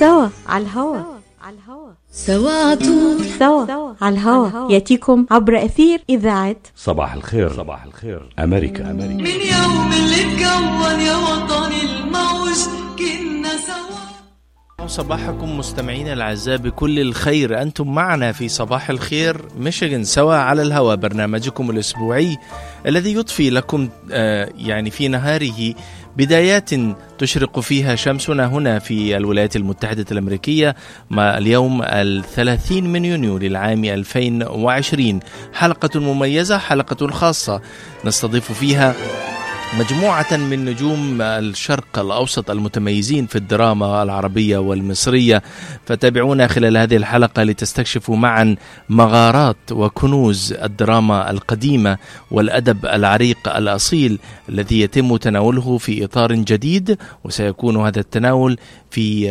سوا على الهوا، سوا على طول، سوا على الهوا، ياتيكم عبر أثير إذاعة صباح الخير. صباح الخير أمريكا. من يوم اللي اتكون يا وطني الموج كنا سوا. صباحكم مستمعين الأعزاء بكل الخير، أنتم معنا في صباح الخير ميشيغان سوا على الهواء، برنامجكم الأسبوعي الذي يضفي لكم في نهاره بدايات تشرق فيها شمسنا هنا في الولايات المتحدة الأمريكية، ما اليوم 30 من يونيو للعام 2020. حلقة مميزة، حلقة خاصة نستضيف فيها مجموعة من نجوم الشرق الأوسط المتميزين في الدراما العربية والمصرية، فتابعونا خلال هذه الحلقة لتستكشفوا معا مغارات وكنوز الدراما القديمة والأدب العريق الأصيل الذي يتم تناوله في إطار جديد. وسيكون هذا التناول في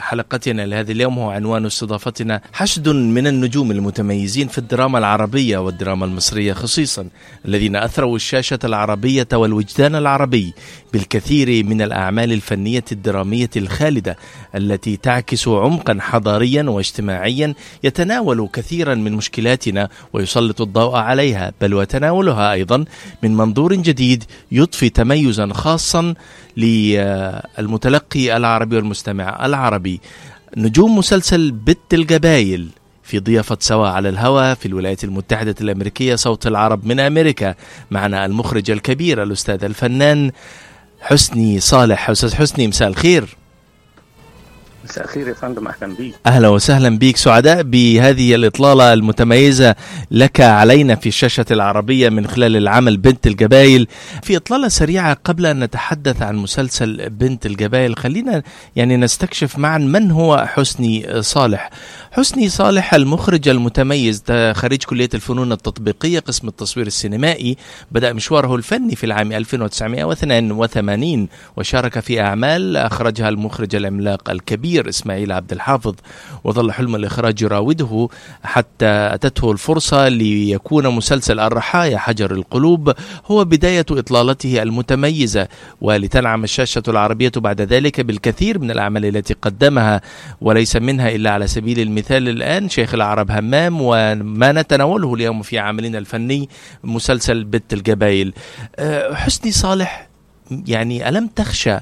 حلقتنا لهذا اليوم، هو عنوان استضافتنا حشد من النجوم المتميزين في الدراما العربية والدراما المصرية خصيصا، الذين أثروا الشاشة العربية والوجدان العربي بالكثير من الأعمال الفنية الدرامية الخالدة التي تعكس عمقا حضاريا واجتماعيا يتناول كثيرا من مشكلاتنا ويسلط الضوء عليها، بل وتناولها أيضا من منظور جديد يضفي تميزا خاصا للمتلقي العربي والمستمع العربي. نجوم مسلسل بنت الجبائل في ضيافة سوا على الهواء في الولايات المتحدة الأمريكية، صوت العرب من أمريكا. معنا المخرج الكبير الأستاذ الفنان حسني صالح. أستاذ حسني، مساء الخير. مساء الخير يا فندم، أهلا بيك. أهلا وسهلا بيك، سعداء بهذه الإطلالة المتميزة لك علينا في الشاشة العربية من خلال العمل بنت الجبائل. في إطلالة سريعة قبل أن نتحدث عن مسلسل بنت الجبائل، خلينا نستكشف معا من هو حسني صالح. حسني صالح المخرج المتميز ده خريج كلية الفنون التطبيقية قسم التصوير السينمائي، بدأ مشواره الفني في العام 1982 وشارك في أعمال أخرجها المخرج العملاق الكبير إسماعيل عبد الحافظ، وظل حلم الإخراج يراوده حتى أتته الفرصة ليكون مسلسل الرحايا حجر القلوب هو بداية إطلالته المتميزة، ولتنعم الشاشة العربية بعد ذلك بالكثير من الأعمال التي قدمها، وليس منها إلا على سبيل المثال الآن شيخ العرب همام، وما نتناوله اليوم في عملنا الفني مسلسل بنت الجبائل. حسني صالح، ألم تخشى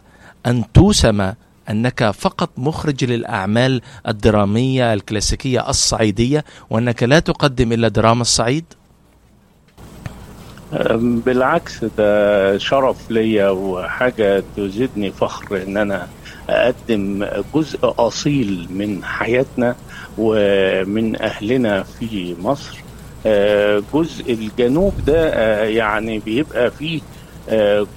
أن توسم أنك فقط مخرج للأعمال الدرامية الكلاسيكية الصعيدية وأنك لا تقدم إلا دراما الصعيد؟ بالعكس، ده شرف ليا وحاجة تزيدني فخر أن أنا أقدم جزء أصيل من حياتنا ومن أهلنا في مصر. جزء الجنوب ده بيبقى فيه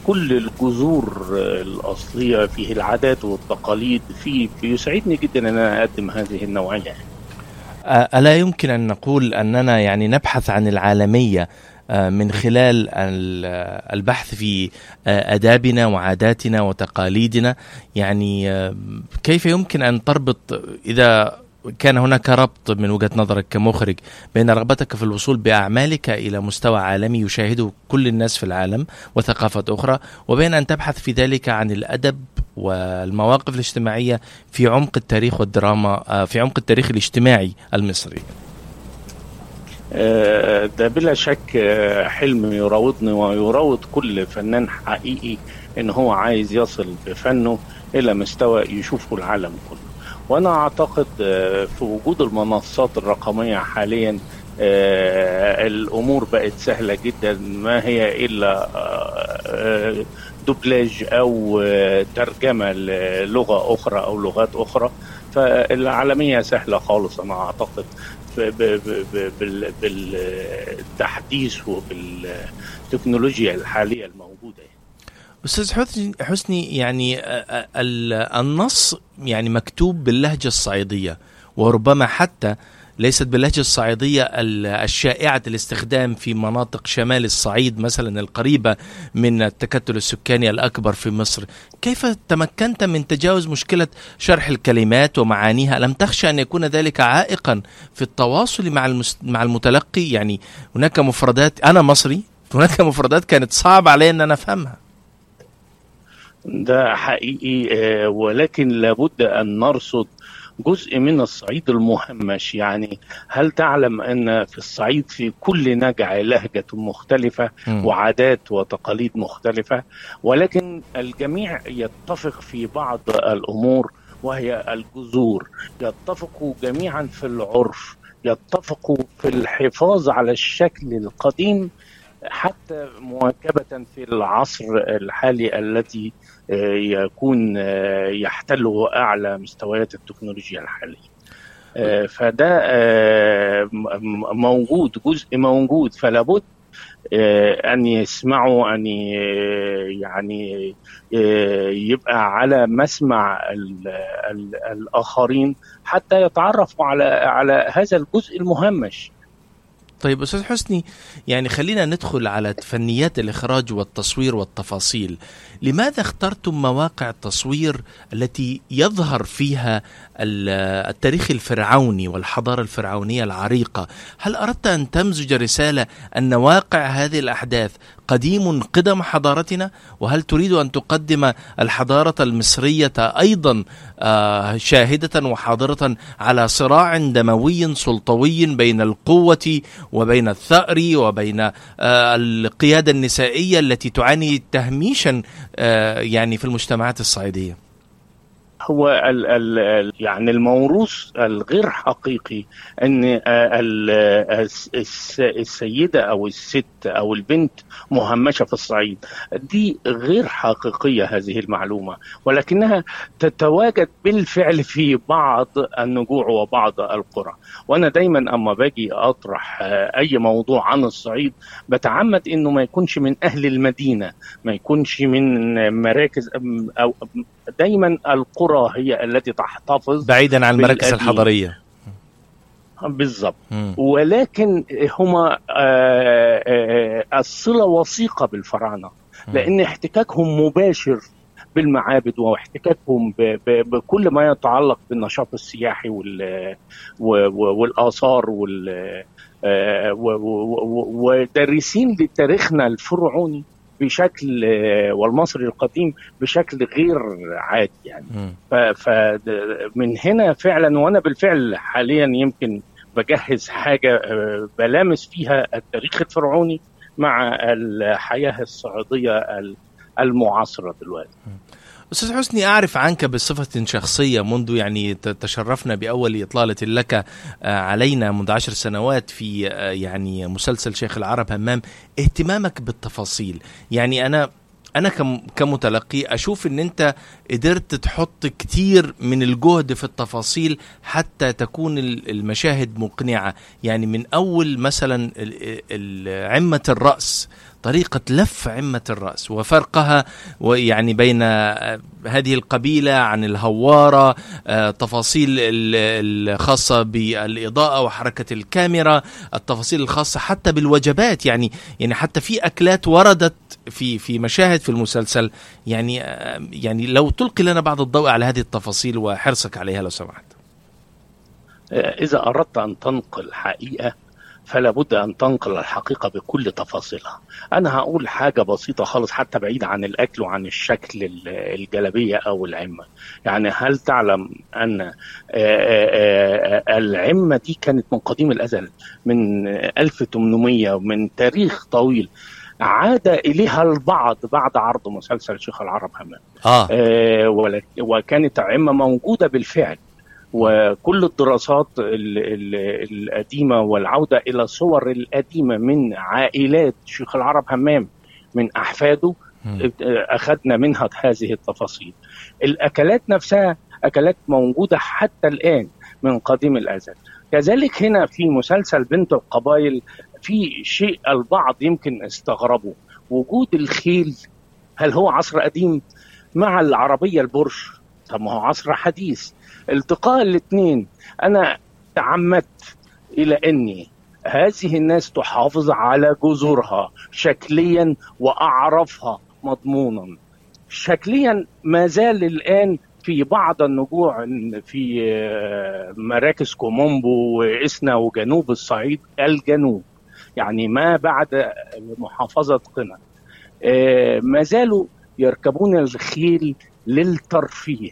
كل الجذور الأصلية، فيه العادات والتقاليد، فيه يسعدني جدا أن أنا أقدم هذه النوعية. ألا يمكن أن نقول أننا نبحث عن العالمية من خلال البحث في أدابنا وعاداتنا وتقاليدنا؟ كيف يمكن أن تربط، إذا كان هناك ربط من وجهة نظرك كمخرج بين رغبتك في الوصول بأعمالك إلى مستوى عالمي يشاهده كل الناس في العالم وثقافات أخرى، وبين أن تبحث في ذلك عن الأدب والمواقف الاجتماعية في عمق التاريخ والدراما، في عمق التاريخ الاجتماعي المصري؟ ده بلا شك حلم يراودني ويراود كل فنان حقيقي، إن هو عايز يصل بفنه إلى مستوى يشوفه العالم كله. وأنا أعتقد في وجود المنصات الرقمية حاليا الأمور بقت سهلة جدا، ما هي إلا دوبلاج أو ترجمة للغة أخرى أو لغات أخرى، فالعالمية سهلة خالص. أنا أعتقد بالتحديث وبالتكنولوجيا الحالية الموجودة. أستاذ حسني، النص مكتوب باللهجة الصعيدية، وربما حتى ليست باللهجة الصعيدية الشائعة الاستخدام في مناطق شمال الصعيد مثلا القريبة من التكتل السكاني الأكبر في مصر. كيف تمكنت من تجاوز مشكلة شرح الكلمات ومعانيها؟ لم تخشى أن يكون ذلك عائقا في التواصل مع المتلقي؟ هناك مفردات، أنا مصري، هناك مفردات كانت صعب علي أن أنا أفهمها. ده حقيقي، ولكن لابد أن نرصد جزء من الصعيد المهمش. يعني هل تعلم أن في الصعيد في كل نجع لهجة مختلفة وعادات وتقاليد مختلفة، ولكن الجميع يتفق في بعض الأمور وهي الجذور، يتفقوا جميعا في العرف، يتفقوا في الحفاظ على الشكل القديم حتى مواكبة في العصر الحالي الذي يكون يحتله أعلى مستويات التكنولوجيا الحالية. فده موجود، جزء موجود، فلا بد أن يسمعوا، أن يعني يبقى على مسمع الآخرين حتى يتعرفوا على هذا الجزء المهمش. طيب أستاذ حسني، يعني خلينا ندخل على فنيات الإخراج والتصوير والتفاصيل. لماذا اخترتم مواقع التصوير التي يظهر فيها التاريخ الفرعوني والحضارة الفرعونية العريقة؟ هل أردت أن تمزج رسالة أن واقع هذه الأحداث قديم قدم حضارتنا، وهل تريد أن تقدم الحضارة المصرية أيضا شاهدة وحاضرة على صراع دموي سلطوي بين القوة وبين الثأر وبين القيادة النسائية التي تعاني تهميشا يعني في المجتمعات الصعيدية؟ هو يعني الموروث الغير حقيقي أن السيدة أو الست أو البنت مهمشة في الصعيد، دي غير حقيقية هذه المعلومة، ولكنها تتواجد بالفعل في بعض النجوع وبعض القرى. وأنا دايما أما باجي أطرح أي موضوع عن الصعيد بتعمد أنه ما يكونش من أهل المدينة، ما يكونش من مراكز، أو دايما القرى هي التي تحتفظ بعيدا عن المراكز الحضرية بالضبط. ولكن هما الصلة وثيقة بالفراعنة، لأن احتكاكهم مباشر بالمعابد واحتكاكهم بكل ما يتعلق بالنشاط السياحي والآثار ودارسين لتاريخنا الفرعوني بشكل والمصري القديم بشكل غير عادي يعني. فمن هنا فعلا، وأنا بالفعل حاليا يمكن بجهز حاجة بلامس فيها التاريخ الفرعوني مع الحياة الصعيدية المعاصرة دلوقتي. أستاذ حسني، أعرف عنك بصفة شخصية منذ يعني تشرفنا بأول إطلالة لك علينا منذ 10 سنوات في يعني مسلسل شيخ العرب همام، اهتمامك بالتفاصيل. يعني أنا كمتلقي أشوف أن أنت قدرت تحط كتير من الجهد في التفاصيل حتى تكون المشاهد مقنعة. يعني من أول مثلا عمة الرأس، طريقة لف عمة الرأس وفرقها ويعني بين هذه القبيلة عن الهوارة، تفاصيل الخاصة بالإضاءة وحركة الكاميرا، التفاصيل الخاصة حتى بالوجبات. يعني حتى في أكلات وردت في مشاهد في المسلسل. يعني لو تلقي لنا بعض الضوء على هذه التفاصيل وحرصك عليها لو سمحت. إذا أردت أن تنقل حقيقة فلا بد أن تنقل الحقيقة بكل تفاصيلها. أنا هقول حاجة بسيطة خالص حتى بعيد عن الأكل وعن الشكل الجلابية أو العمة. يعني هل تعلم أن العمة دي كانت من قديم الأزل، من 1800، ومن تاريخ طويل عاد إليها البعض بعد عرض مسلسل شيخ العرب همام. وكانت عمة موجودة بالفعل، وكل الدراسات القديمة والعودة إلى صور القديمة من عائلات شيخ العرب همام من أحفاده أخذنا منها هذه التفاصيل. الأكلات نفسها أكلات موجودة حتى الآن من قديم الأزل. كذلك هنا في مسلسل بنت الجبائل في شيء البعض يمكن استغربوا، وجود الخيل. هل هو عصر قديم مع العربية البرش؟ طب ما هو عصر حديث. التقاء الاثنين، أنا تعمدت إلى أني هذه الناس تحافظ على جذورها شكليا وأعرفها مضمونا. شكليا ما زال الآن في بعض النجوع في مراكز كومومبو وإسنا وجنوب الصعيد الجنوب، يعني ما بعد محافظة قنة ما زالوا يركبون الخيل للترفيه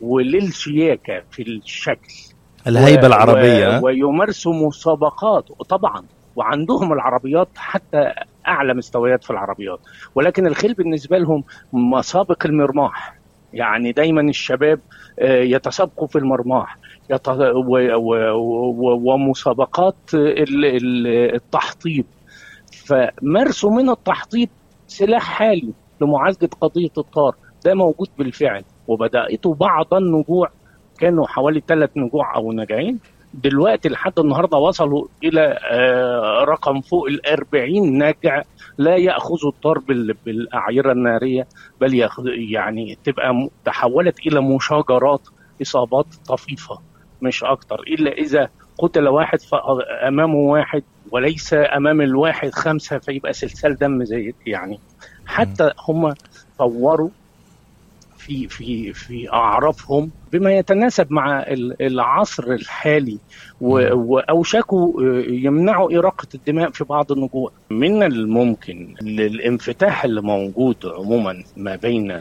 وللشياكة في الشكل، الهيبة العربية، ويمارسوا مسابقات طبعا، وعندهم العربيات حتى أعلى مستويات في العربيات. ولكن الخيل بالنسبة لهم مسابق المرماح، يعني دايما الشباب يتسابقوا في المرماح ومسابقات التحطيب، فمارسوا من التحطيب سلاح حالي لمعالجة قضية الطار. ده موجود بالفعل، وبدأته بعض النجوع، كانوا حوالي 3 نجوع أو نجعين، دلوقتي لحد النهاردة وصلوا إلى رقم فوق 40 نجع لا يأخذوا الطار بالأعيرة النارية، بل يعني تبقى تحولت إلى مشاجرات، إصابات طفيفة مش أكتر، إلا إذا قتل واحد فأمامه واحد وليس أمام الواحد 5، فيبقى سلسال دم زي يعني. حتى هم طوروا في أعرافهم بما يتناسب مع العصر الحالي، وأوشكوا يمنعوا إراقة الدماء في بعض النجوع. من الممكن للانفتاح اللي موجود عموما ما بين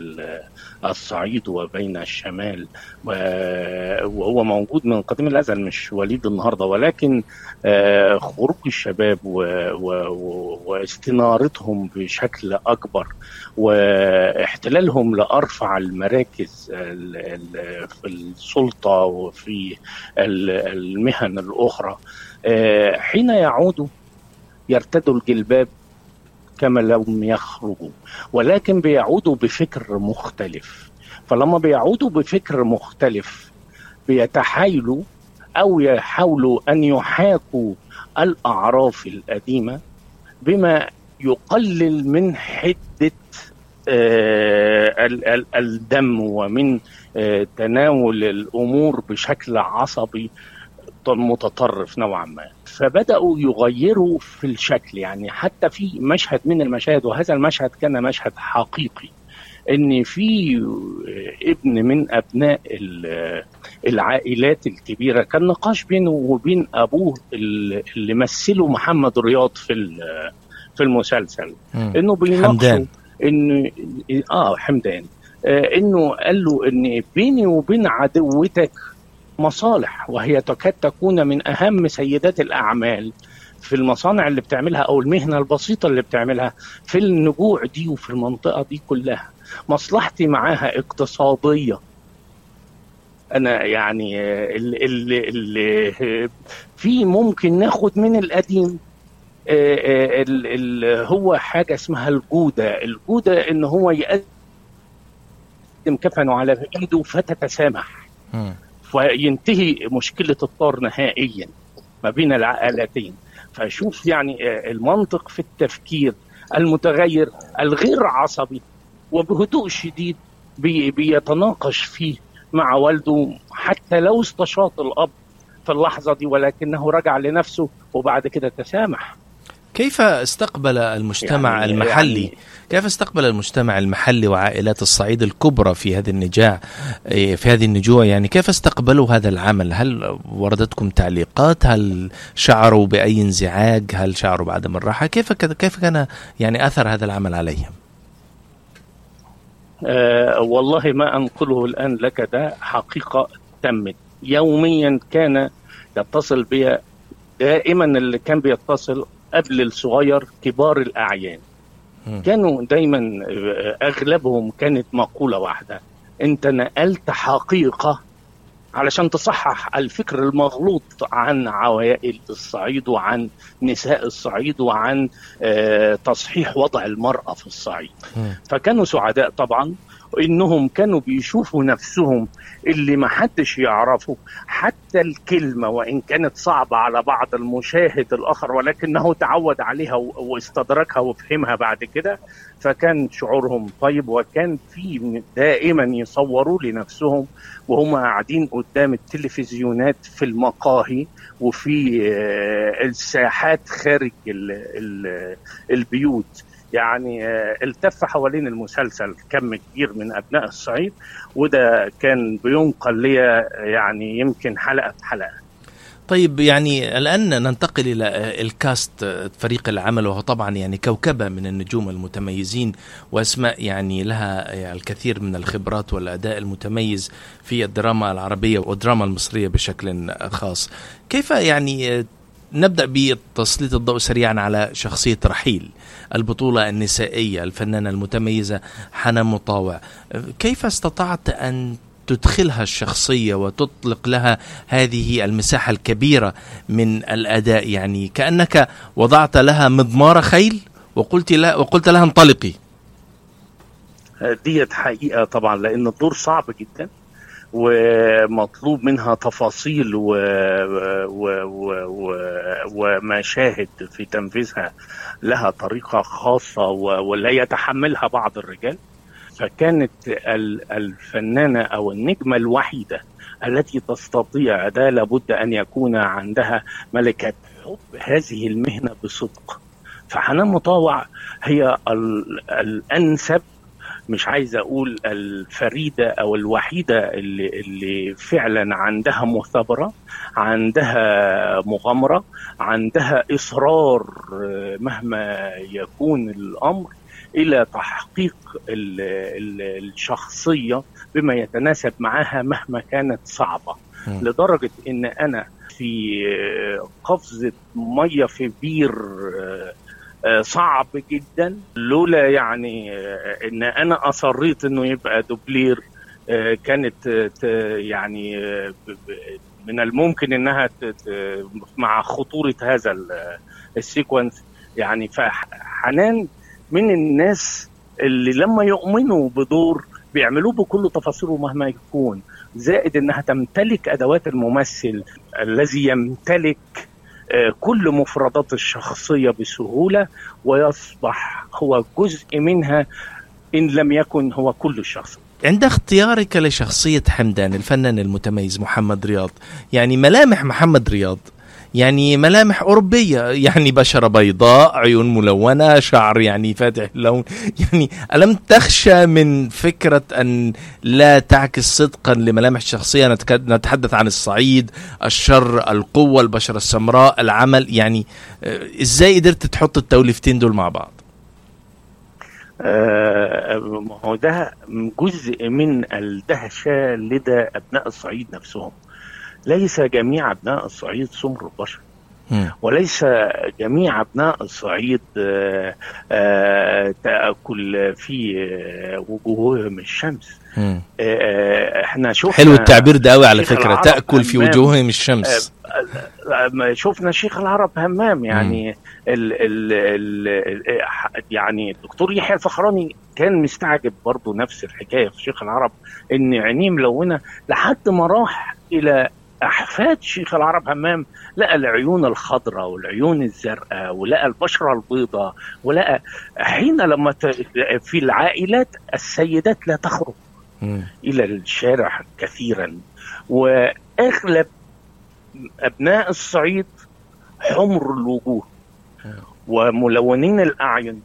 الصعيد وبين الشمال، وهو موجود من قديم الأزل مش وليد النهاردة، ولكن خروج الشباب واستنارتهم بشكل أكبر واحتلالهم لأرفع المراكز في السلطة وفي المهن الأخرى، حين يعودوا يرتدوا الجلباب كما لم يخرجوا، ولكن بيعودوا بفكر مختلف. فلما بيعودوا بفكر مختلف بيتحايلوا أو يحاولوا أن يحاكوا الأعراف القديمة بما يقلل من حدة الدم ومن تناول الأمور بشكل عصبي متطرف نوعا ما. فبدأوا يغيروا في الشكل، يعني حتى في مشهد من المشاهد، وهذا المشهد كان مشهد حقيقي، ان في ابن من ابناء العائلات الكبيرة كان نقاش بينه وبين ابوه اللي مثله محمد رياض في المسلسل، انه بيناقشه ان حمدان، انه قال له ان بيني وبين عدوتك مصالح، وهي تكاد تكون من أهم سيدات الأعمال في المصانع اللي بتعملها أو المهنة البسيطة اللي بتعملها في النجوع دي وفي المنطقة دي كلها. مصلحتي معاها اقتصادية، أنا يعني اللي في ممكن ناخد من القديم هو حاجة اسمها الجودة، إن هو يقدم كفنه على إيده فتتسامح وينتهي مشكلة الطار نهائيا ما بين العائلتين. فشوف يعني المنطق في التفكير المتغير الغير عصبي، وبهدوء شديد بيتناقش فيه مع والده، حتى لو استشاط الأب في اللحظة دي ولكنه رجع لنفسه وبعد كده تسامح. كيف استقبل المجتمع المحلي؟ كيف استقبل المجتمع المحلي وعائلات الصعيد الكبرى في هذا النجاع، في هذه النجوع، يعني كيف استقبلوا هذا العمل؟ هل وردتكم تعليقات؟ هل شعروا بأي انزعاج؟ هل شعروا بعدم الراحة؟ كيف كان يعني أثر هذا العمل عليهم؟ والله ما أنقله الآن لك، ده حقيقة تمت يوميا، كان يتصل بي دائما اللي كان بيتصل قبل الصغير، كبار الأعيان كانوا دايما أغلبهم كانت مقولة واحدة، أنت نقلت حقيقة علشان تصحح الفكر المغلوط عن عوائل الصعيد وعن نساء الصعيد وعن تصحيح وضع المرأة في الصعيد. فكانوا سعداء طبعا إنهم كانوا بيشوفوا نفسهم اللي ما حدش يعرفه، حتى الكلمة وإن كانت صعبة على بعض المشاهد الآخر ولكنه تعود عليها واستدركها وفهمها بعد كده، فكان شعورهم طيب. وكان في دائما يصوروا لنفسهم وهم قاعدين قدام التلفزيونات في المقاهي وفي الساحات خارج البيوت، يعني التف حوالين المسلسل كم كبير من أبناء الصعيد، وده كان بينقل لي يعني يمكن حلقة بحلقة. طيب يعني الآن ننتقل إلى الكاست، فريق العمل، وهو طبعا يعني كوكبة من النجوم المتميزين وأسماء يعني لها الكثير من الخبرات والأداء المتميز في الدراما العربية والدراما المصرية بشكل خاص. كيف يعني نبدأ بتسليط الضوء سريعا على شخصية رحيل، البطولة النسائية، الفنانة المتميزة حنان مطاوع، كيف استطعت أن تدخلها الشخصية وتطلق لها هذه المساحة الكبيرة من الأداء؟ يعني كأنك وضعت لها مضمار خيل وقلت لها انطلقي. ديت حقيقة طبعا، لأن الدور صعب جدا ومطلوب منها تفاصيل ومشاهد في تنفيذها لها طريقة خاصة ولا يتحملها بعض الرجال. فكانت الفنانة أو النجمة الوحيدة التي تستطيع ده، لابد أن يكون عندها ملكة حب هذه المهنة بصدق. فحنان مطاوع هي الأنسب، مش عايز أقول الفريدة أو الوحيدة اللي فعلا عندها مثابرة، عندها مغامرة، عندها إصرار مهما يكون الأمر إلى تحقيق الشخصية بما يتناسب معها مهما كانت صعبة. لدرجة إن أنا في قفزة مية في بير صعب جدا، لولا يعني إن أنا أصريت إنه يبقى دوبلير كانت يعني من الممكن إنها مع خطورة هذا السيكونس يعني. فحنان من الناس اللي لما يؤمنوا بدور بيعملوه بكل تفاصيله مهما يكون، زائد انها تمتلك ادوات الممثل الذي يمتلك كل مفردات الشخصية بسهولة ويصبح هو جزء منها ان لم يكن هو كل الشخص. عند اختيارك لشخصية حمدان الفنان المتميز محمد رياض، يعني ملامح محمد رياض يعني ملامح أوروبية، يعني بشرة بيضاء، عيون ملونة، شعر يعني فاتح اللون، يعني ألم تخشى من فكرة أن لا تعكس صدقا لملامح الشخصية؟ نتحدث عن الصعيد، الشر، القوة، البشرة السمراء، العمل، يعني إزاي قدرت تحط التوليفتين دول مع بعض؟ هو ده جزء من الدهشة لدى أبناء الصعيد نفسهم. ليس جميع أبناء الصعيد سمر البشر، وليس جميع أبناء الصعيد تأكل في وجوههم الشمس. احنا شفنا، حلو التعبير ده قوي على فكرة، تأكل في وجوههم الشمس. شفنا شيخ العرب همام يعني يعني الدكتور يحيى الفخراني كان مستعجب برضو نفس الحكاية في شيخ العرب، ان عينيه ملونة، لحد ما راح إلى أحفاد شيخ العرب همام لقى العيون الخضراء والعيون الزرقاء ولقى البشرة البيضاء، ولقى حين لما في العائلات السيدات لا تخرج إلى الشارع كثيرا، وأغلب أبناء الصعيد حمر الوجوه وملونين الأعين،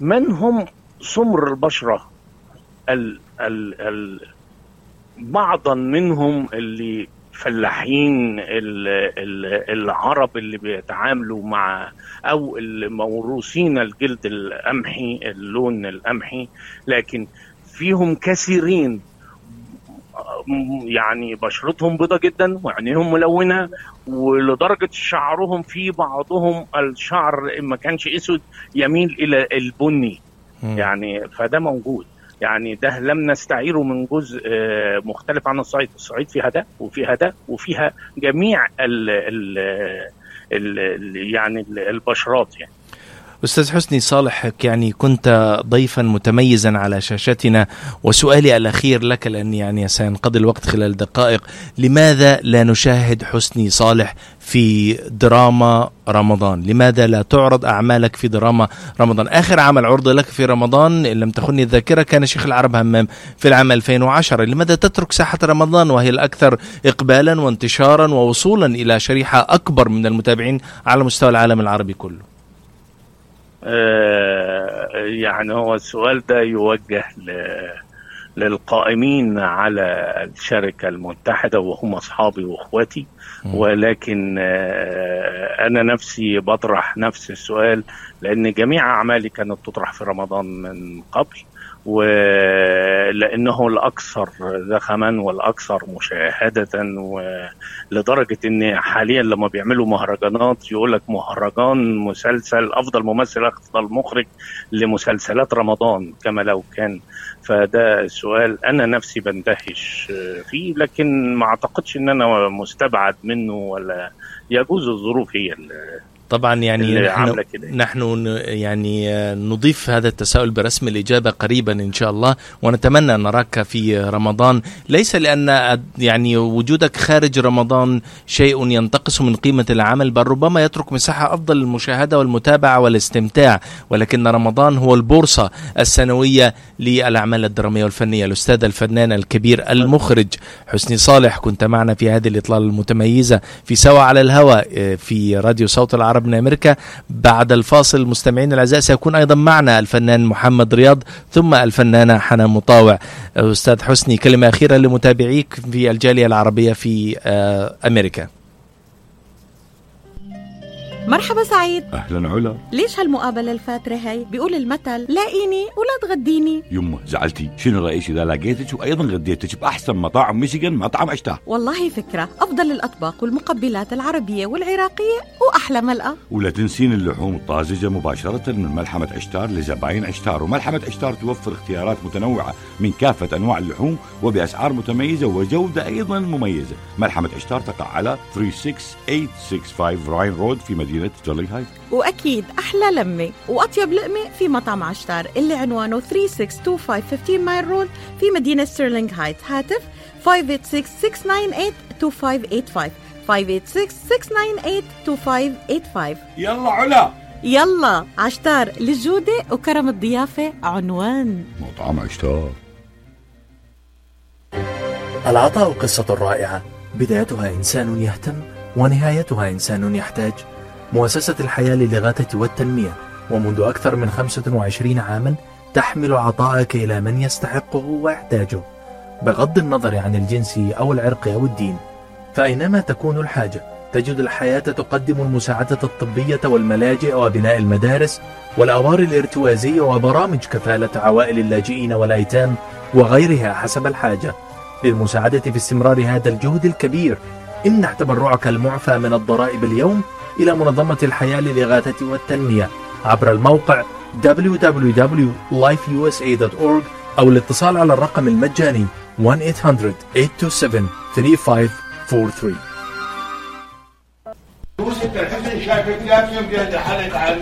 من هم سمر البشرة، بعضا منهم اللي فلاحين العرب اللي بيتعاملوا مع أو الموروثين الجلد القمحي، اللون القمحي، لكن فيهم كثيرين يعني بشرتهم بيضاء جدا وعينيهم ملونة، ولدرجة شعرهم في بعضهم الشعر إما كانش أسود يميل إلى البني يعني. فده موجود يعني، ده لم نستعيره من جزء مختلف عن الصعيد. الصعيد فيها ده وفيها ده وفيها جميع ال يعني البشرات يعني. أستاذ حسني صالح، يعني كنت ضيفا متميزا على شاشتنا، وسؤالي الأخير لك لأن يعني سينقضي الوقت خلال دقائق، لماذا لا نشاهد حسني صالح في دراما رمضان؟ لماذا لا تعرض أعمالك في دراما رمضان؟ آخر عمل عرض لك في رمضان إن لم تخني الذاكرة كان شيخ العرب همام في العام 2010. لماذا تترك ساحة رمضان وهي الأكثر إقبالا وانتشارا ووصولا إلى شريحة أكبر من المتابعين على مستوى العالم العربي كله؟ يعني هو السؤال ده يوجه للقائمين على الشركة المتحدة وهم أصحابي وأخواتي، ولكن أنا نفسي بطرح نفس السؤال، لأن جميع أعمالي كانت تطرح في رمضان من قبل، ولأنه الأكثر زخما والأكثر مشاهدة، ولدرجة أن حاليا لما بيعملوا مهرجانات يقولك مهرجان مسلسل أفضل ممثل أفضل مخرج لمسلسلات رمضان كما لو كان. فده السؤال أنا نفسي بندهش فيه، لكن ما أعتقدش أن أنا مستبعد منه، ولا يجوز الظروف هي اللي طبعا يعني نحن يعني نضيف هذا التساؤل برسم الإجابة قريبا إن شاء الله، ونتمنى أن نراك في رمضان، ليس لأن يعني وجودك خارج رمضان شيء ينتقص من قيمة العمل، بل ربما يترك مساحة أفضل للمشاهدة والمتابعة والاستمتاع، ولكن رمضان هو البورصة السنوية للأعمال الدرامية والفنية. الأستاذ الفنان الكبير المخرج حسني صالح كنت معنا في هذه الإطلالة المتميزة في سوا على الهواء في راديو صوت العرب من أمريكا. بعد الفاصل مستمعين الأعزاء سيكون أيضا معنا الفنان محمد رياض ثم الفنانة حنان مطاوع. أستاذ حسني، كلمة أخيرة لمتابعيك في الجالية العربية في أمريكا. مرحبا سعيد. أهلا علا. ليش هالمقابلة الفاترة هاي؟ بيقول المثل لاقيني ولا تغديني. يمه زعلتي، شنو رأيك إذا لقيتك وأيضا غديتك بأحسن مطاعم ميشيغان، مطعم عشتاه؟ والله فكرة، أفضل الأطباق والمقبلات العربية والعراقية وأحلى ملقا. ولا تنسين اللحوم الطازجة مباشرة من ملحمة عشتار لزباين عشتار. وملحمة عشتار توفر اختيارات متنوعة من كافة أنواع اللحوم وبأسعار متميزة وجودة أيضا مميزة. ملحمة عشتار تقع على 36865 راين رود في مدينة هاي. وأكيد أحلى لمة وأطيب لقمة في مطعم عشتار اللي عنوانه 3625 مايل رود في مدينة ستيرلينغ هايت. هاتف 586-698-2585 586-698-2585. يلا علا يلا، عشتار للجودة وكرم الضيافة عنوان مطعم عشتار. العطاء قصة رائعة، بدايتها إنسان يهتم ونهايتها إنسان يحتاج. مؤسسة الحياة للغاية والتنمية ومنذ أكثر من 25 عاما تحمل عطائك إلى من يستحقه ويحتاجه بغض النظر عن الجنس أو العرق أو الدين، فأينما تكون الحاجة تجد الحياة تقدم المساعدة الطبية والملاجئ وبناء المدارس والأوار الارتوازية وبرامج كفالة عوائل اللاجئين والأيتام وغيرها حسب الحاجة. للمساعدة في استمرار هذا الجهد الكبير امنح تبرعك المعفى من الضرائب اليوم إلى منظمة الحياة للإغاثة والتنمية عبر الموقع www.lifeusa.org أو الاتصال على الرقم المجاني 1-800-827-3543. وست الحسن شايفك لا يوم جهد حلقة على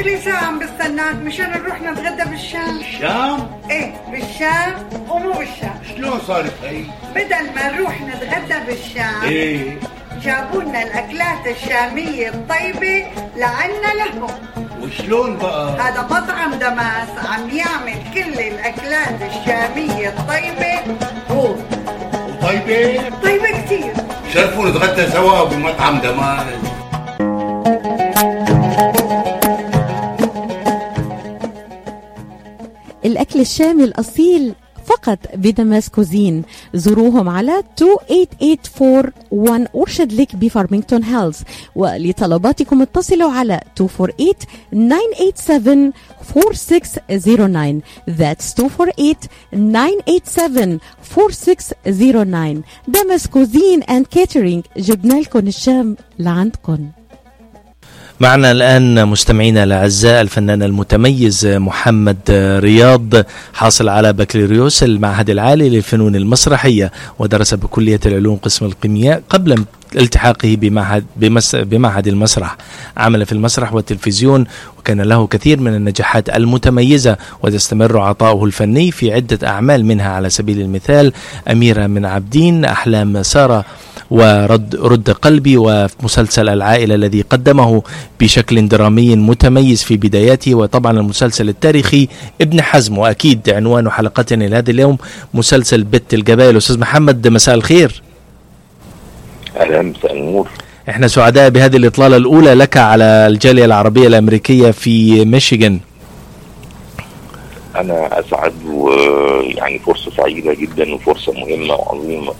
إلي ساعة بستناك مشان نروح نتغدى بالشام. الشام؟ إيه بالشام ومو بالشام. شلون صارت هاي؟ بدل ما نروح نتغدى بالشام إيه جابونا الأكلات الشامية الطيبة لعنا لهم. وشلون بقى؟ هذا مطعم دماس عم يعمل كل الأكلات الشامية الطيبة هو. وطيبة؟ طيبة كتير. شرفوا نتغدى سوا بمطعم دماس. الأكل الشامي الأصيل فقط بدماس كوزين. زوروهم على 28841 أورشد ليك بفارمينغتون هيلز، ولطلباتكم اتصلوا على 248-987-4609. That's 248-987-4609. دماس كوزين and catering، جبنا لكم الشام لعندكم. معنا الآن مستمعينا الأعزاء الفنان المتميز محمد رياض، حاصل على بكالوريوس المعهد العالي للفنون المسرحية، ودرس بكلية العلوم قسم الكيمياء قبل التحاقه بمعهد المسرح. عمل في المسرح والتلفزيون وكان له كثير من النجاحات المتميزة، وتستمر عطاؤه الفني في عدة أعمال منها على سبيل المثال أميرة من عبدين، أحلام سارة، ورد قلبي، ومسلسل العائلة الذي قدمه بشكل درامي متميز في بداياته، وطبعا المسلسل التاريخي ابن حزم. وأكيد عنوان حلقتنا لهذا اليوم مسلسل بنت الجبائل. أستاذ محمد مساء الخير. أهلا مساء النور. احنا سعداء بهذه الإطلالة الأولى لك على الجالية العربية الأمريكية في ميشيغان. انا اسعد ويعني فرصه سعيده جدا وفرصه مهمه وعظيمه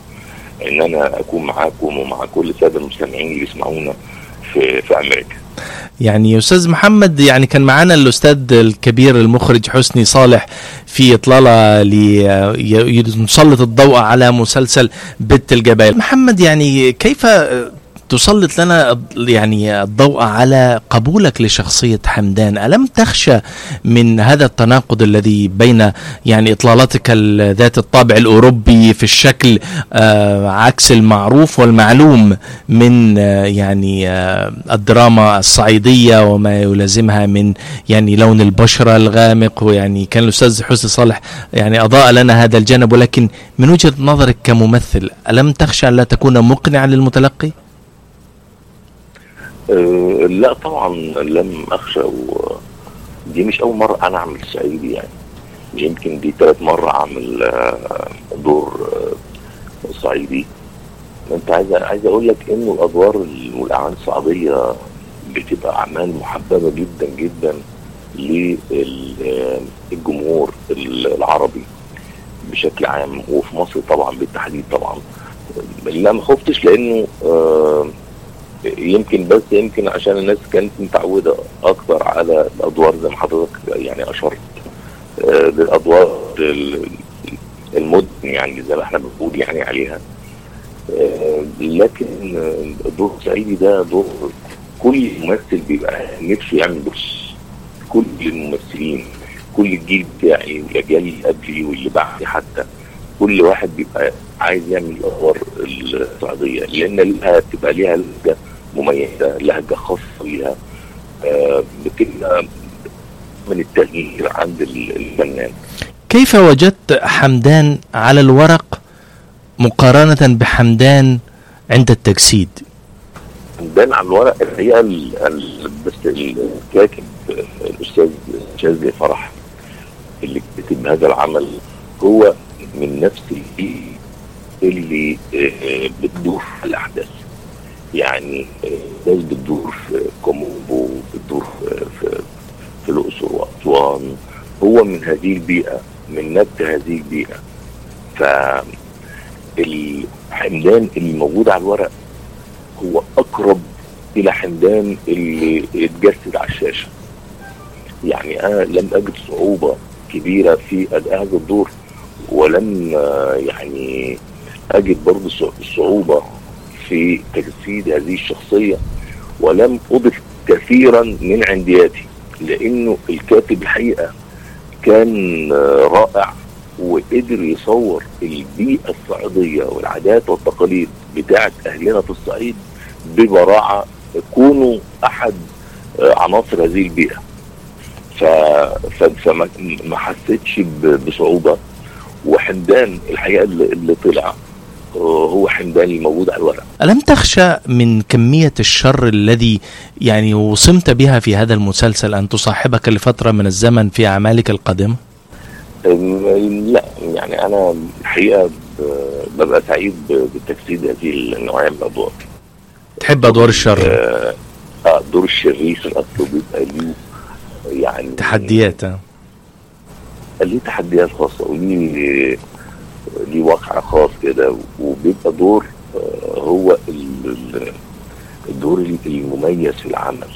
ان انا اكون معاكم ومع كل الساده المستمعين اللي يسمعونا في امريكا. يعني أستاذ محمد، يعني كان معنا الأستاذ الكبير المخرج حسني صالح في إطلالة ليسلط الضوء على مسلسل بنت الجبائل. محمد، يعني كيف تسلط لنا يعني الضوء على قبولك لشخصية حمدان؟ ألم تخشى من هذا التناقض الذي بين يعني إطلالتك ذات الطابع الأوروبي في الشكل عكس المعروف والمعلوم من يعني الدراما الصعيدية وما يلازمها من يعني لون البشرة الغامق؟ ويعني كان الأستاذ حسني صالح يعني أضاء لنا هذا الجانب، ولكن من وجهة نظرك كممثل ألم تخشى لا تكون مقنعا للمتلقي؟ لا طبعا لم اخشى، ودي مش اول مره انا اعمل صعيدي، يعني يمكن دي 3 مرات اعمل دور صعيدي. انت عايز اقول لك انه الادوار والاعمال الصعيديه بتبقى اعمال محببه جدا جدا للجمهور العربي بشكل عام، وفي مصر طبعا بالتحديد. طبعا لا ما خفتش، لانه يمكن عشان الناس كانت متعودة اكتر على الادوار زي ما حضرتك يعني اشرت، للادوار المدن يعني زي ما احنا بنقول يعني عليها. لكن الدور الصعيدي ده دور كل ممثل بيبقى نفسه يعمل، بص كل الممثلين كل الجيل بتاعي والاجيال اللي قبلي واللي بعدي حتى كل واحد بيبقى عايز يعمل الادوار الصعيديه، لان لها بتبقى ليها لهجه مميزه، لهجه خاصه بيها، بتبقى من التغيير عند الفنان. كيف وجدت حمدان على الورق مقارنه بحمدان عند التجسيد؟ حمدان على الورق الحقيقه بس الكاتب الاستاذ شازي فرح اللي كتب هذا العمل هو من نفس اللي بتدور في الأحداث، يعني ناس بتدور في كوموبو، بتدور في الأقصر وأسوان، هو من هذه البيئة، من نبت هذه البيئة. فالحمدان اللي موجود على الورق هو أقرب إلى حمدان اللي اتجسد على الشاشة. يعني أنا لم أجد صعوبة كبيرة في أداء هذا الدور، ولم يعني أجد برضو صعوبة في تجسيد هذه الشخصية، ولم أضف كثيرا من عندياتي، لأنه الكاتب الحقيقة كان رائع وقدر يصور البيئة الصعيدية والعادات والتقاليد بتاعة أهلنا في الصعيد ببراعة، كونه أحد عناصر هذه البيئة. فما حسيتش بصعوبة. وحمدان الحقيقة اللي طلع هو حمدان الموجود على الورق. ألم تخشى من كمية الشر الذي يعني وصمت بها في هذا المسلسل أن تصاحبك لفترة من الزمن في أعمالك القادمة؟ لا، يعني أنا الحقيقة ببقى سعيد بتجسيد هذه النوعية من الأدوار. تحب أدوار الشر؟ دور الشرير أصله بيبقى له يعني تحديات، ليه تحديات خاصة وليه واقع خاص كده، وبيبقى دور هو الدور المميز في العمل،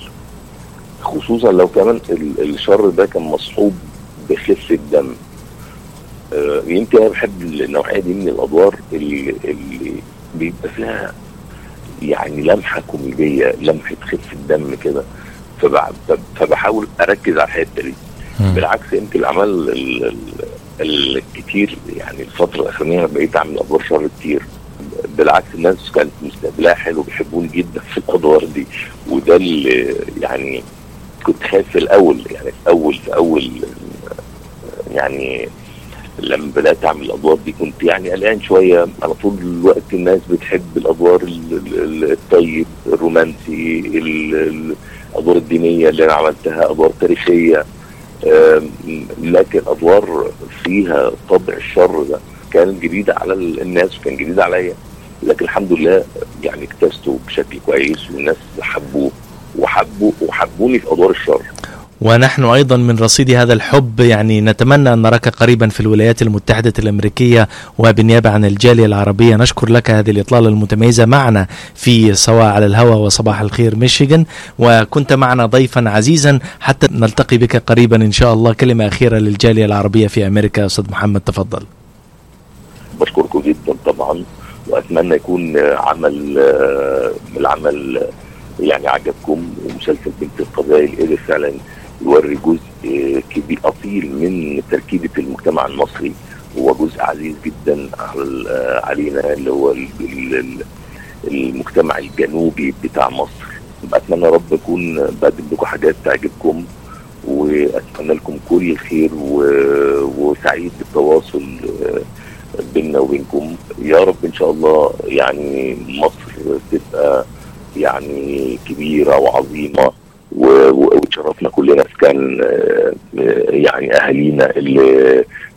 خصوصا لو كمان الشر ده كان مصحوب بخفة دم. يمكن انا بحب النوعية دي من الادوار اللي بيبقى فيها يعني لمحة كوميدية، لمحة خفة دم كده، فبحاول اركز على الحتة دي. بالعكس يمكن الأعمال الكتير يعني الفترة الأخيرة بقيت أعمل أدوار شر كتير، بالعكس الناس كانت مستقبلها حلو وبيحبوني جدا في الأدوار دي، وده اللي يعني كنت خايف في الأول، يعني في أول يعني لما بدأت أعمل الأدوار دي كنت يعني قلقان شوية. على طول الوقت الناس بتحب الأدوار الطيب، الرومانسي، الأدوار الدينية اللي أنا عملتها، أدوار تاريخية، لكن أدوار فيها طبع الشر ده كان جديدة على الناس وكان جديدة عليا، لكن الحمد لله يعني اكتسته بشكل كويس والناس حبوه وحبوني في أدوار الشر. ونحن أيضا من رصيد هذا الحب يعني نتمنى أن نراك قريبا في الولايات المتحدة الأمريكية. وبالنيابة عن الجالية العربية نشكر لك هذه الإطلالة المتميزة معنا في سواء على الهوى وصباح الخير ميشيغان، وكنت معنا ضيفا عزيزا حتى نلتقي بك قريبا إن شاء الله. كلمة أخيرة للجالية العربية في أمريكا أستاذ محمد، تفضل. بشكركم جدا طبعا، وأتمنى يكون العمل يعني عجبكم، ومسلسل بنت الجبائل قدر فعلا يوري جزء كبير أصيل من تركيبة المجتمع المصري، هو جزء عزيز جدا علينا اللي هو المجتمع الجنوبي بتاع مصر. أتمنى رب أكون بقدم لكم حاجات تعجبكم، وأتمنى لكم كل الخير وسعيد بالتواصل بيننا وبينكم يا رب إن شاء الله. يعني مصر تبقى يعني كبيرة وعظيمة وتشرفنا كلنا سكان يعني أهالينا اللي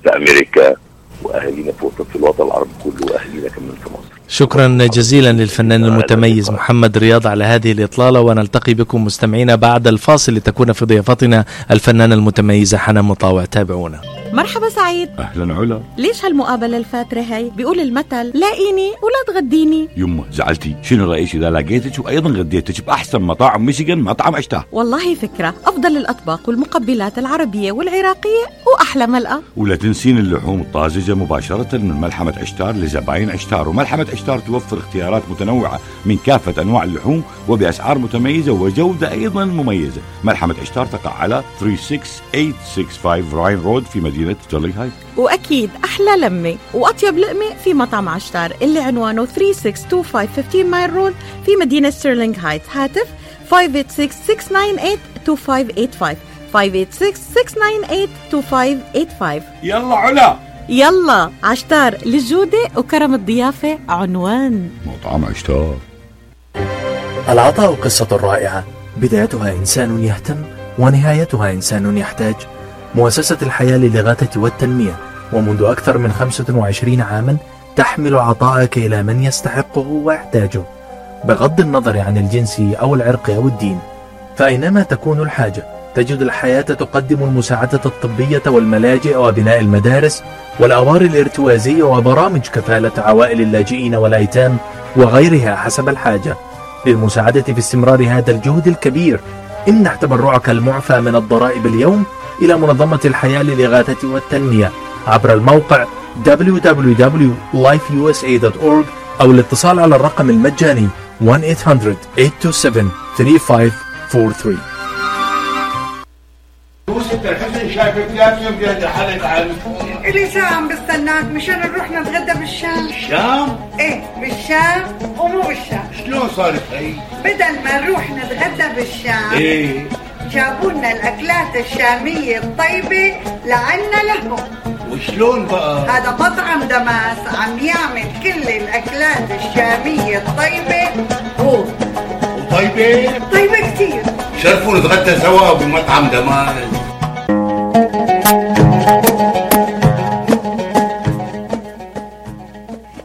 في أمريكا وأهالينا في الوطن العربي كله وأهالينا كمان في مصر. شكرا جزيلا للفنان المتميز محمد رياض على هذه الإطلالة، ونلتقي بكم مستمعينا بعد الفاصل لتكون في ضيافتنا الفنانة المتميزة حنان مطاوع. تابعونا. مرحبا سعيد. أهلا علا. ليش هالمقابلة الفاترة هاي؟ بيقول المثل لاقيني ولا تغديني. يمه زعلتي، شنو رأيك إذا لقيتك وأيضا غديتك بأحسن مطاعم ميشيغان، مطعم أشتاه؟ والله فكرة، أفضل الأطباق والمقبلات العربية والعراقية وأحلى ملقى. ولا تنسين اللحوم الطازجة مباشرة من ملحمة أشتار لزباين أشتار. وملحمة أشتار توفر اختيارات متنوعة من كافة أنواع اللحوم وبأسعار متميزة وجودة أيضا مميزة. ملحمة أشتار تقع على 36865 راين رود في مدينة هاي. وأكيد أحلى لمة وأطيب لقمة في مطعم عشتار اللي عنوانه 3625 مايل رود في مدينة ستيرلينغ هايت. هاتف 586-698-2585 586-698-2585. يلا علا يلا، عشتار للجودة وكرم الضيافة عنوان مطعم عشتار. العطاء قصة رائعة، بدايتها إنسان يهتم ونهايتها إنسان يحتاج. مؤسسة الحياة للإغاثة والتنمية ومنذ أكثر من 25 عاما تحمل عطائك إلى من يستحقه ويحتاجه بغض النظر عن الجنس أو العرق أو الدين، فأينما تكون الحاجة تجد الحياة تقدم المساعدة الطبية والملاجئ وبناء المدارس والأوار الارتوازية وبرامج كفالة عوائل اللاجئين والأيتام وغيرها حسب الحاجة للمساعدة في استمرار هذا الجهد الكبير. امنح تبرعك المعفى من الضرائب اليوم إلى منظمة الحياة للإغاثة والتنمية عبر الموقع www.lifeusa.org أو الاتصال على الرقم المجاني 1-800-827-3543. شايفك لا يوم جاي الحلق على إلي ساعة عم بستناك مشان نروح نتغدى بالشام. الشام؟ إيه بالشام ومو بالشام. شلون صارت هي؟ بدل ما نروح نتغدى بالشام إيه جابوا لنا الأكلات الشامية الطيبة لعنا لهم. وشلون بقى؟ هذا مطعم دماس عم يعمل كل الأكلات الشامية الطيبة هو. وطيبة؟ طيبة كتير. شرفوا نتغدى سوا بمطعم دماس.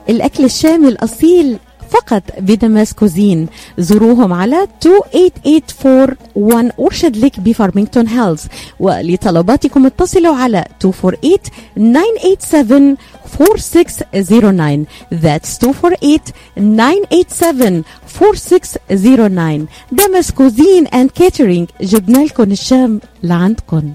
الأكل الشامي الأصيل فقط بدماس كوزين. زوروهم على 28841 أورشد ليك بفارمينغتون هيلز، ولطلباتكم اتصلوا على 248-987-4609. That's 248-987-4609. دماس كوزين and catering، جبنا لكم الشام لعندكم.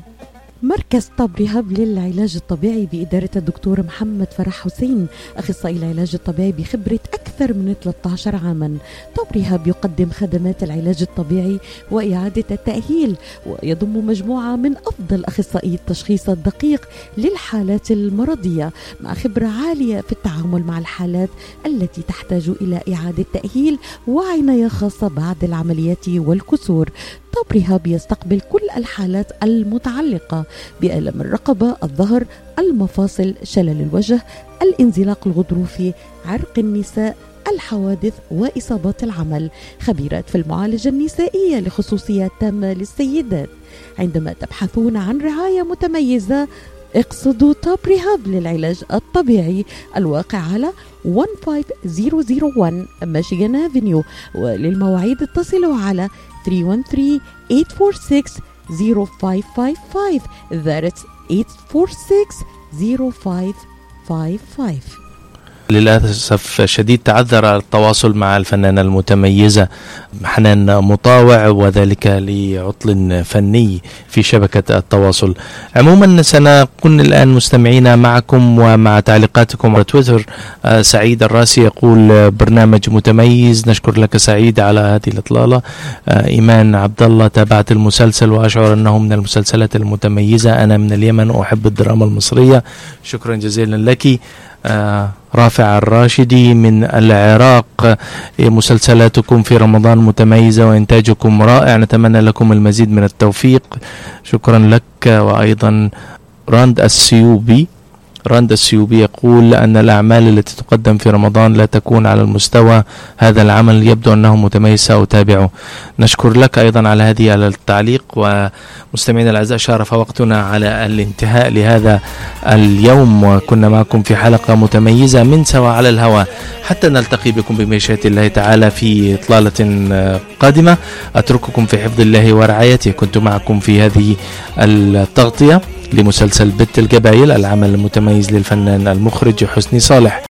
مركز طب ريهاب للعلاج الطبيعي بإدارة الدكتور محمد فرح حسين، أخصائي العلاج الطبيعي بخبرة أكثر من 13 عاما. طب ريهاب يقدم خدمات العلاج الطبيعي وإعادة التأهيل، ويضم مجموعة من أفضل أخصائي التشخيص الدقيق للحالات المرضية مع خبرة عالية في التعامل مع الحالات التي تحتاج إلى إعادة تأهيل وعناية خاصة بعد العمليات والكسور. طب ريهاب يستقبل كل الحالات المتعلقة بألم الرقبة، الظهر، المفاصل، شلل الوجه، الانزلاق الغضروفي، عرق النساء، الحوادث وإصابات العمل. خبيرات في المعالجة النسائية لخصوصية تامة للسيدات. عندما تبحثون عن رعاية متميزة اقصدوا طب ريهاب للعلاج الطبيعي الواقع على 15001 ماشيغان افنيو، وللمواعيد اتصلوا على 313-846-6688 0555. That's 846-0555. للأسف شديد تعذر التواصل مع الفنانة المتميزة حنان مطاوع وذلك لعطل فني في شبكة التواصل. عموما سنكون الآن مستمعين معكم ومع تعليقاتكم على تويتر. سعيد الراسي يقول برنامج متميز، نشكر لك سعيد على هذه الإطلالة. إيمان عبد الله، تابعت المسلسل وأشعر أنه من المسلسلات المتميزة، أنا من اليمن وأحب الدراما المصرية، شكرا جزيلا لك. رافع الراشدي من العراق، مسلسلاتكم في رمضان متميزة وإنتاجكم رائع، نتمنى لكم المزيد من التوفيق، شكرا لك. وأيضا راند السيوبي يقول أن الأعمال التي تقدم في رمضان لا تكون على المستوى، هذا العمل يبدو أنه متميز سأتابعه. نشكر لك أيضا على هذه التعليق. ومستمعين الأعزاء شارف وقتنا على الانتهاء لهذا اليوم، وكنا معكم في حلقة متميزة من سوا على الهواء، حتى نلتقي بكم بمشيئة الله تعالى في إطلالة قادمة. أترككم في حفظ الله ورعايته، كنت معكم في هذه التغطية لمسلسل بنت الجبائل، العمل المتميز للفنان المخرج حسني صالح.